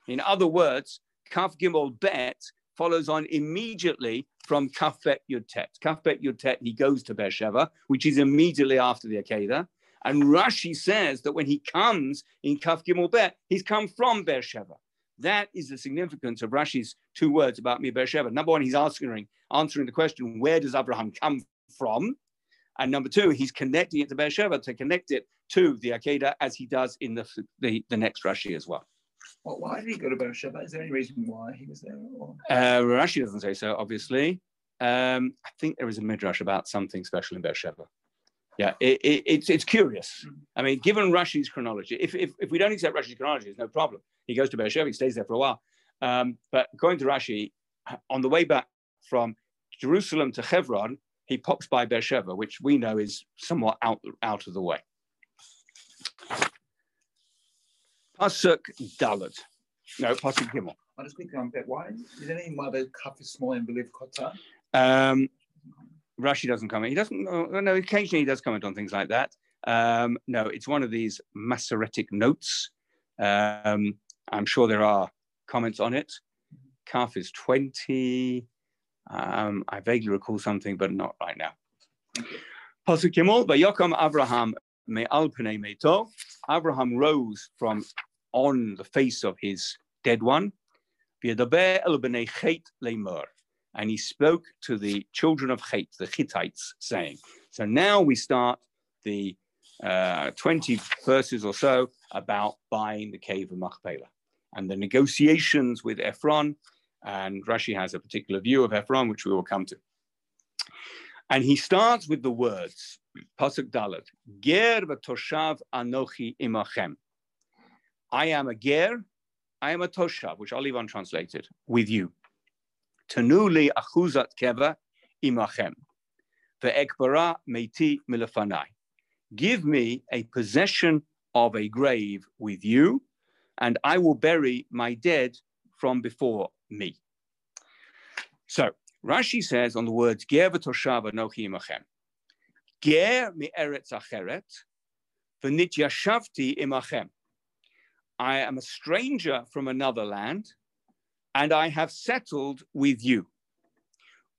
In other words, Kaf Gimel Bet follows on immediately from Kaf Bet Yud Tet. Kaf Bet Yud Tet, he goes to Be'er Sheva, which is immediately after the Akedah. And Rashi says that when he comes in Kaf Gimel Bet, he's come from Be'er Sheva. That is the significance of Rashi's two words about Mi Be'er Sheva. Number one, he's answering the question, where does Abraham come from? And number two, he's connecting it to Be'er Sheva to connect it to the Akedah, as he does in the next Rashi as well. Well, why did he go to Be'er Sheva? Is there any reason why he was there? Or... Rashi doesn't say so, obviously. I think there is a midrash about something special in Be'er Sheva. Yeah, it's curious. I mean, given Rashi's chronology, if we don't accept Rashi's chronology, there's no problem. He goes to Be'er Sheva, he stays there for a while. But according to Rashi, on the way back from Jerusalem to Hebron, he pops by Be'er Sheva, which we know is somewhat out of the way. Pasuk Dalad. No, Pasuk Gimel. I'll just quickly unpack. Why is there any mother cup is small and believe Kota? Rashi doesn't comment. He doesn't. No, occasionally he does comment on things like that. No, it's one of these Masoretic notes. I'm sure there are comments on it. Kaf is 20. I vaguely recall something, but not right now. Pasuk Gimel, Vayokom Avraham me'al pnei meito. Avraham rose from on the face of his dead one. V'yedaber el bnei Chet le'mor. And he spoke to the children of Chet, the Hittites, saying. So now we start the 20 verses or so about buying the cave of Machpelah and the negotiations with Ephron. And Rashi has a particular view of Ephron, which we will come to. And he starts with the words, Pasuk Dalet, Ger v'toshav anochi imachem. I am a ger, I am a toshav, which I'll leave untranslated, with you. Tanuli achuzat keva imachem, ve'ekbara meiti milafanai. Give me a possession of a grave with you, and I will bury my dead from before me. So Rashi says on the words ger v'toshav anochi imachem, ger mi'eretz acheret v'nit yashavti imachem. I am a stranger from another land, and I have settled with you.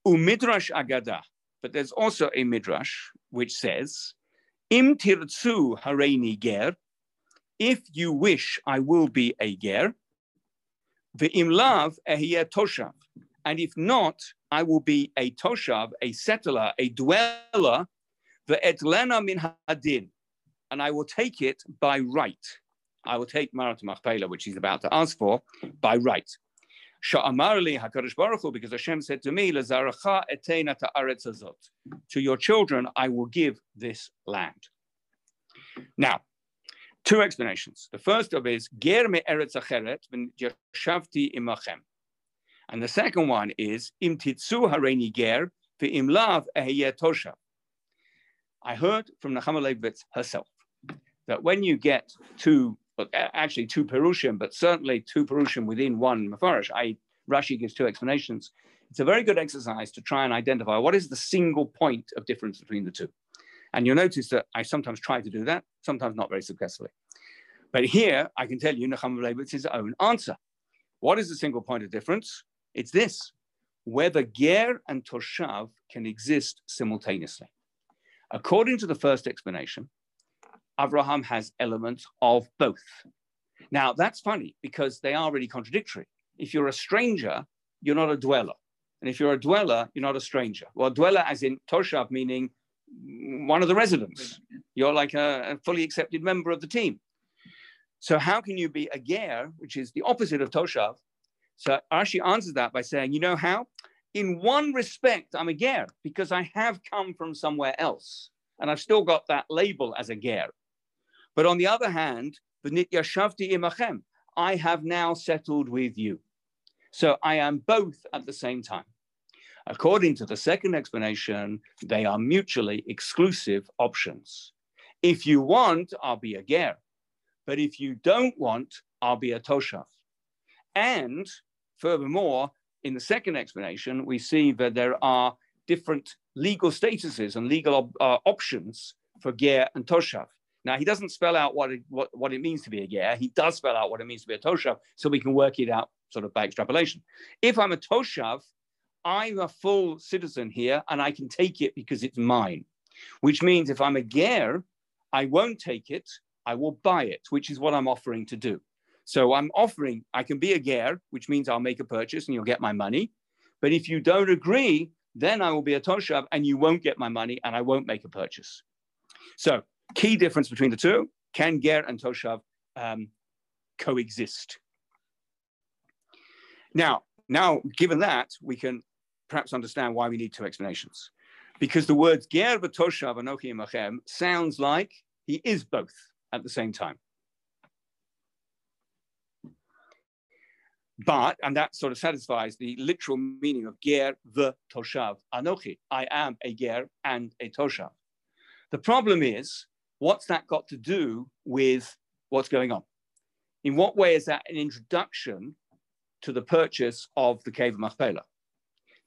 Umidrash Agadah, but there's also a midrash which says, Im tirtzu hareini ger, if you wish, I will be a ger. Ve'im lav ehiyeh toshav, and if not, I will be a toshav, a settler, a dweller. Ve'etlena min hadin, and I will take it by right. I will take Marat Machpelah, which he's about to ask for, by right. Sha'amarli HaKadosh Baruch Hu, because Hashem said to me, Lazaracha etena ta'aretz hazot. To your children, I will give this land. Now, two explanations. The first of it is, Ger me'eretz acheret v'yashavti imachem. And the second one is, Im titzu hareini ger v'im lav ehiyeh toshav. I heard from Nachama Leibowitz herself that when you get to actually two Perushim, but certainly two Perushim within one Mefarish, i.e. Rashi gives two explanations. It's a very good exercise to try and identify what is the single point of difference between the two. And you'll notice that I sometimes try to do that, sometimes not very successfully. But here, I can tell you, Nachum of Leibowitz is his own answer. What is the single point of difference? It's this: whether ger and toshav can exist simultaneously. According to the first explanation, Avraham has elements of both. Now, that's funny because they are really contradictory. If you're a stranger, you're not a dweller. And if you're a dweller, you're not a stranger. Well, dweller as in toshav, meaning one of the residents. You're like a fully accepted member of the team. So how can you be a ger, which is the opposite of toshav? So Rashi answers that by saying, you know how? In one respect, I'm a ger because I have come from somewhere else. And I've still got that label as a ger. But on the other hand, v'nityashavti imachem, I have now settled with you. So I am both at the same time. According to the second explanation, they are mutually exclusive options. If you want, I'll be a ger. But if you don't want, I'll be a toshav. And furthermore, in the second explanation, we see that there are different legal statuses and legal options for ger and toshav. Now, he doesn't spell out what it means to be a ger. He does spell out what it means to be a toshav, so we can work it out sort of by extrapolation. If I'm a toshav, I'm a full citizen here, and I can take it because it's mine, which means if I'm a ger, I won't take it, I will buy it, which is what I'm offering to do. So I'm offering, I can be a ger, which means I'll make a purchase and you'll get my money. But if you don't agree, then I will be a toshav and you won't get my money and I won't make a purchase. So key difference between the two, can ger and toshav coexist? Now, given that, we can perhaps understand why we need two explanations. Because the words ger v'toshav anochi imachem sounds like he is both at the same time. But, and that sort of satisfies the literal meaning of ger v'toshav anochi. I am a ger and a toshav. The problem is, what's that got to do with what's going on? In what way is that an introduction to the purchase of the cave of Machpelah?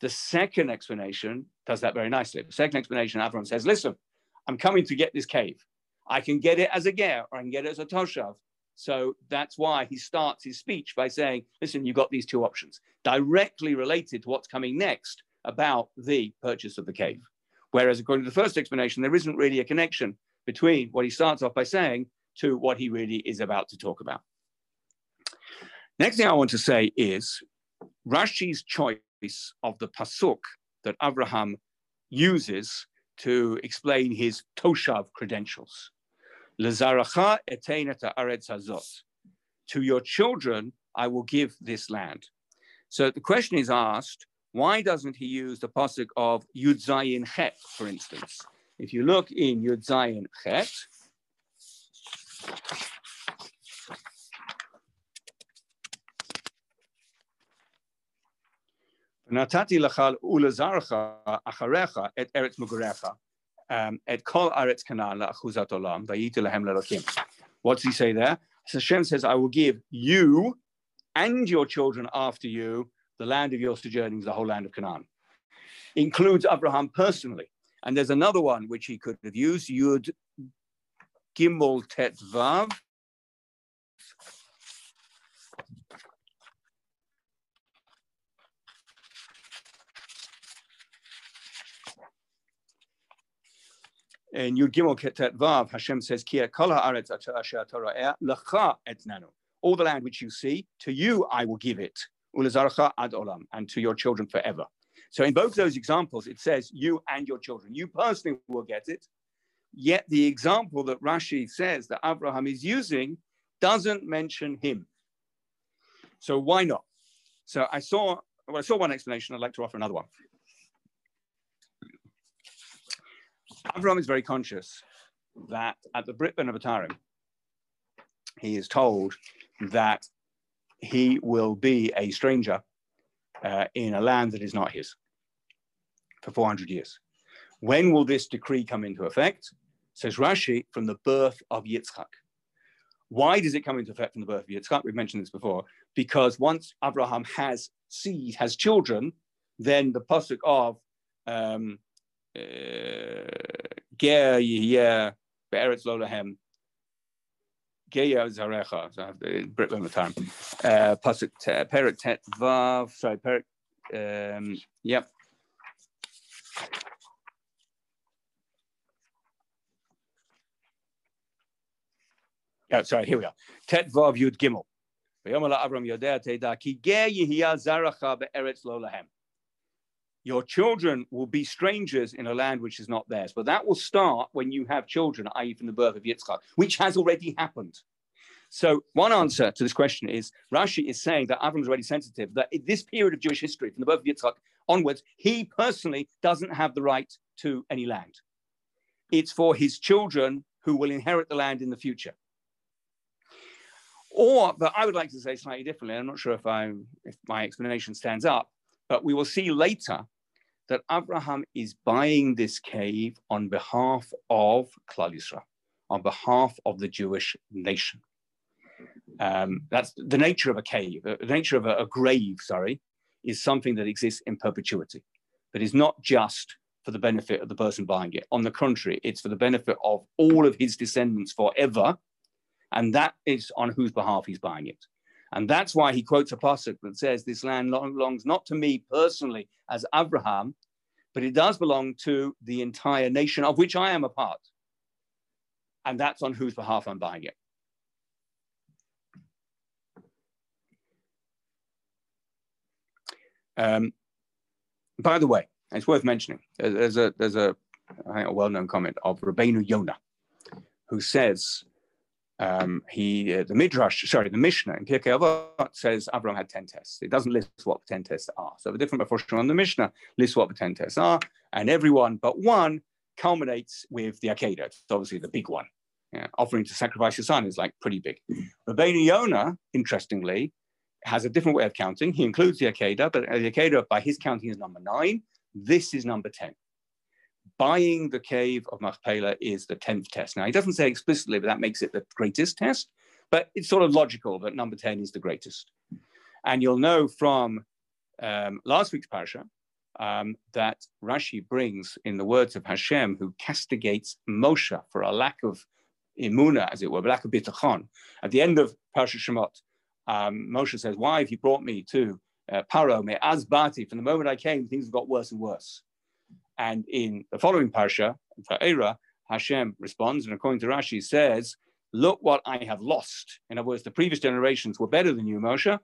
The second explanation does that very nicely. The second explanation, Avraham says, listen, I'm coming to get this cave. I can get it as a ger or I can get it as a toshav. So that's why he starts his speech by saying, listen, you've got these two options, directly related to what's coming next about the purchase of the cave. Whereas according to the first explanation, there isn't really a connection between what he starts off by saying to what he really is about to talk about. Next thing I want to say is Rashi's choice of the pasuk that Avraham uses to explain his toshav credentials. Lezaracha etein et haaretz hazot. To your children, I will give this land. So the question is asked, why doesn't he use the pasuk of Yud Zayin Chet, for instance? If you look in Yud Zayin Chet, Natati lachal ulazarcha acharecha et eretz mugurecha et kol aretz kanan la'achuzat olam vayiti lahem lelokim. What does he say there? So Hashem says, I will give you and your children after you the land of your sojournings, the whole land of Canaan. Includes Abraham personally. And there's another one which he could have used, Yud Gimel Tet Vav. And Yud Gimel Tet Vav, Hashem says, Ki kol haaretz asher ata ro'eh lecha etnanu. All the land which you see, to you I will give it. Ulezarcha ad olam, and to your children forever. So in both those examples, it says you and your children. You personally will get it. Yet the example that Rashi says that Avraham is using doesn't mention him. So why not? So I saw one explanation. I'd like to offer another one. Avraham is very conscious that at the Brit Ben Avatarim, he is told that he will be a stranger in a land that is not his for 400 years. When will this decree come into effect? Says Rashi, from the birth of Yitzchak. Why does it come into effect from the birth of Yitzchak? We've mentioned this before. Because once Avraham has seed, has children, then the pasuk of Ger Yehieh Be'eretz Lo Lahem Geya Zarecha. So I have to break one more time. Pasuk Perek Tet Vav. Sorry, Perek. Yep. Oh, sorry. Here we are. Tet Vav Yud Gimel. Your children will be strangers in a land which is not theirs. But that will start when you have children, i.e. from the birth of Yitzchak, which has already happened. So one answer to this question is, Rashi is saying that Avram is already sensitive, that in this period of Jewish history, from the birth of Yitzchak onwards, he personally doesn't have the right to any land. It's for his children who will inherit the land in the future. Or, but I would like to say slightly differently, I'm not sure if my explanation stands up, but we will see later that Avraham is buying this cave on behalf of Klal Yisrael, on behalf of the Jewish nation. That's the nature of a cave, the nature of a grave, sorry, is something that exists in perpetuity, that is not just for the benefit of the person buying it. On the contrary, it's for the benefit of all of his descendants forever, and that is on whose behalf he's buying it. And that's why he quotes a pasuk that says, this land belongs not to me personally as Avraham, but it does belong to the entire nation of which I am a part. And that's on whose behalf I'm buying it. By the way, it's worth mentioning, there's a well-known comment of Rabbeinu Yonah, who says, the Mishnah in Pirkei Avot says Avraham had 10 tests. It doesn't list what the 10 tests are. So the different Mephoshim on the Mishnah lists what the 10 tests are, and everyone but one culminates with the Akeida. It's obviously the big one. Yeah, offering to sacrifice your son is like pretty big. Rabbeinu Yonah, interestingly, has a different way of counting. He includes the Akeida, but the Akeida by his counting is number 9. This is number 10. Buying the cave of Machpelah is the 10th test. Now, he doesn't say explicitly, but that makes it the greatest test, but it's sort of logical that number 10 is the greatest. And you'll know from last week's parasha that Rashi brings in the words of Hashem, who castigates Moshe for a lack of imuna, as it were, lack of bitachon. At the end of Parashat Shemot, Moshe says, why have you brought me to Paro me'az bati? From the moment I came, things have got worse and worse. And in the following parsha, Va'era, Hashem responds, and according to Rashi, says, look what I have lost. In other words, the previous generations were better than you, Moshe.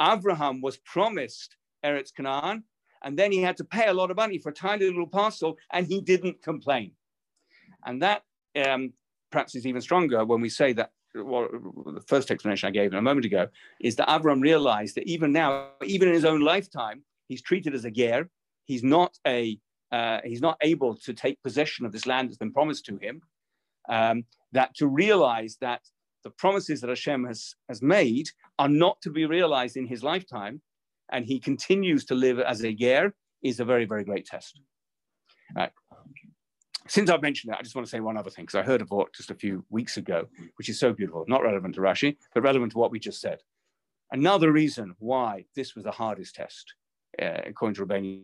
Avraham was promised Eretz Canaan, and then he had to pay a lot of money for a tiny little parcel, and he didn't complain. And that perhaps is even stronger when we say that, well, the first explanation I gave a moment ago, is that Avraham realized that even now, even in his own lifetime, he's treated as a ger. He's not able to take possession of this land that's been promised to him, that to realize that the promises that Hashem has made are not to be realized in his lifetime, and he continues to live as a ger, is a very, very great test. Right. Since I've mentioned that, I just want to say one other thing, because I heard a vort just a few weeks ago, which is so beautiful, not relevant to Rashi, but relevant to what we just said. Another reason why this was the hardest test, according to Rabbeinu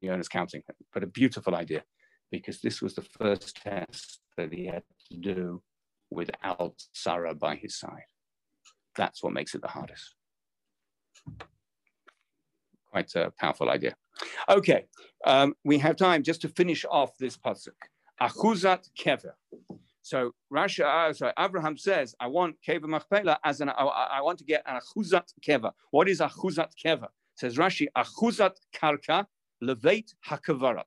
Yonah's counting, but a beautiful idea, because this was the first test that he had to do without Sarah by his side. That's what makes it the hardest. Quite a powerful idea. Okay, we have time just to finish off this pasuk. Achuzat kever. So Avraham says, I want kever Machpelah as an. I want to get an achuzat kever. What is achuzat kever? Says Rashi, achuzat karka. Levet hakavarat,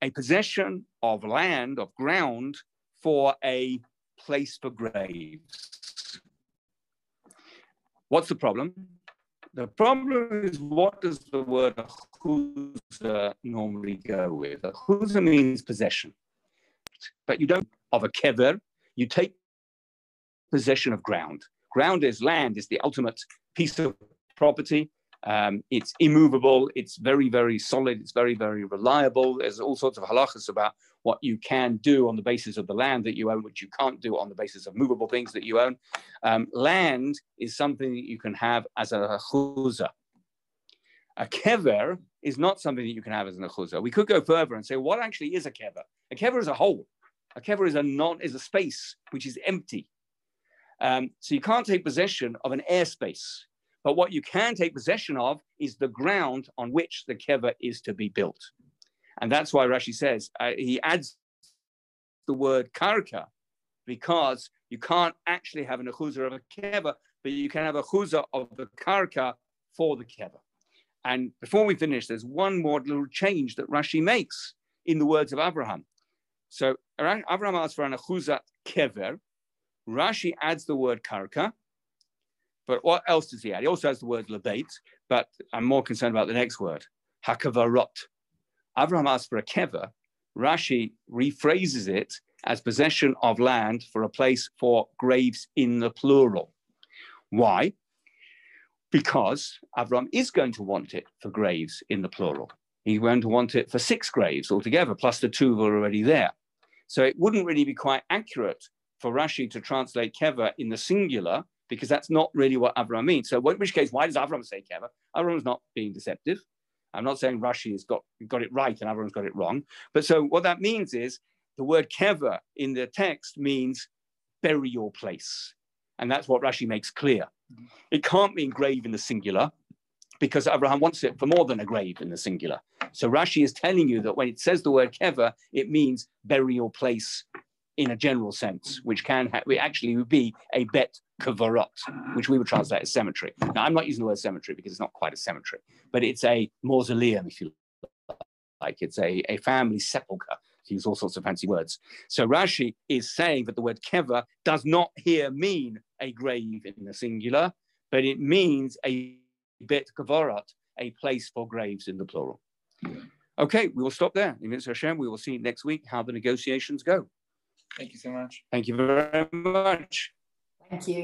a possession of land, of ground, for a place for graves. What's the problem? The problem is, what does the word achuza normally go with? Achuza means possession, but you don't of a kever. You take possession of ground. Ground is land, is the ultimate piece of property. It's immovable, it's very, very solid, it's very, very reliable. There's all sorts of halachas about what you can do on the basis of the land that you own, which you can't do on the basis of movable things that you own. Land is something that you can have as an achuzah. A kever is not something that you can have as an achuzah. We could go further and say, what actually is a kever? A kever is a hole. A kever is a space which is empty. So you can't take possession of an airspace, but what you can take possession of is the ground on which the Keva is to be built. And that's why Rashi says, he adds the word karka, because you can't actually have an achuzah of a Keva, but you can have a achuzah of the karka for the Keva. And before we finish, there's one more little change that Rashi makes in the words of Avraham. So Avraham asks for an achuzat kever. Rashi adds the word karka. But what else does he add? He also has the word lebeit, but I'm more concerned about the next word, hakavarot. Avraham asks for a kever. Rashi rephrases it as possession of land for a place for graves in the plural. Why? Because Avraham is going to want it for graves in the plural. He's going to want it for 6 graves altogether, plus the 2 were already there. So it wouldn't really be quite accurate for Rashi to translate Keva in the singular, because that's not really what Avraham means. So in which case, why does Avraham say Keva? Avraham's not being deceptive. I'm not saying Rashi has got it right and Avraham's got it wrong. But so what that means is the word Keva in the text means bury your place. And that's what Rashi makes clear. It can't mean grave in the singular, because Avraham wants it for more than a grave in the singular. So Rashi is telling you that when it says the word kever, it means burial place in a general sense, which can actually would be a bet kevarot, which we would translate as cemetery. Now, I'm not using the word cemetery because it's not quite a cemetery, but it's a mausoleum, if you like. It's a family sepulchre. He uses all sorts of fancy words. So Rashi is saying that the word keva does not here mean a grave in the singular, but it means a bet kevarot, a place for graves in the plural. Okay, we will stop there. In Mitzvah Hashem, we will see next week how the negotiations go. Thank you so much. Thank you very much. Thank you.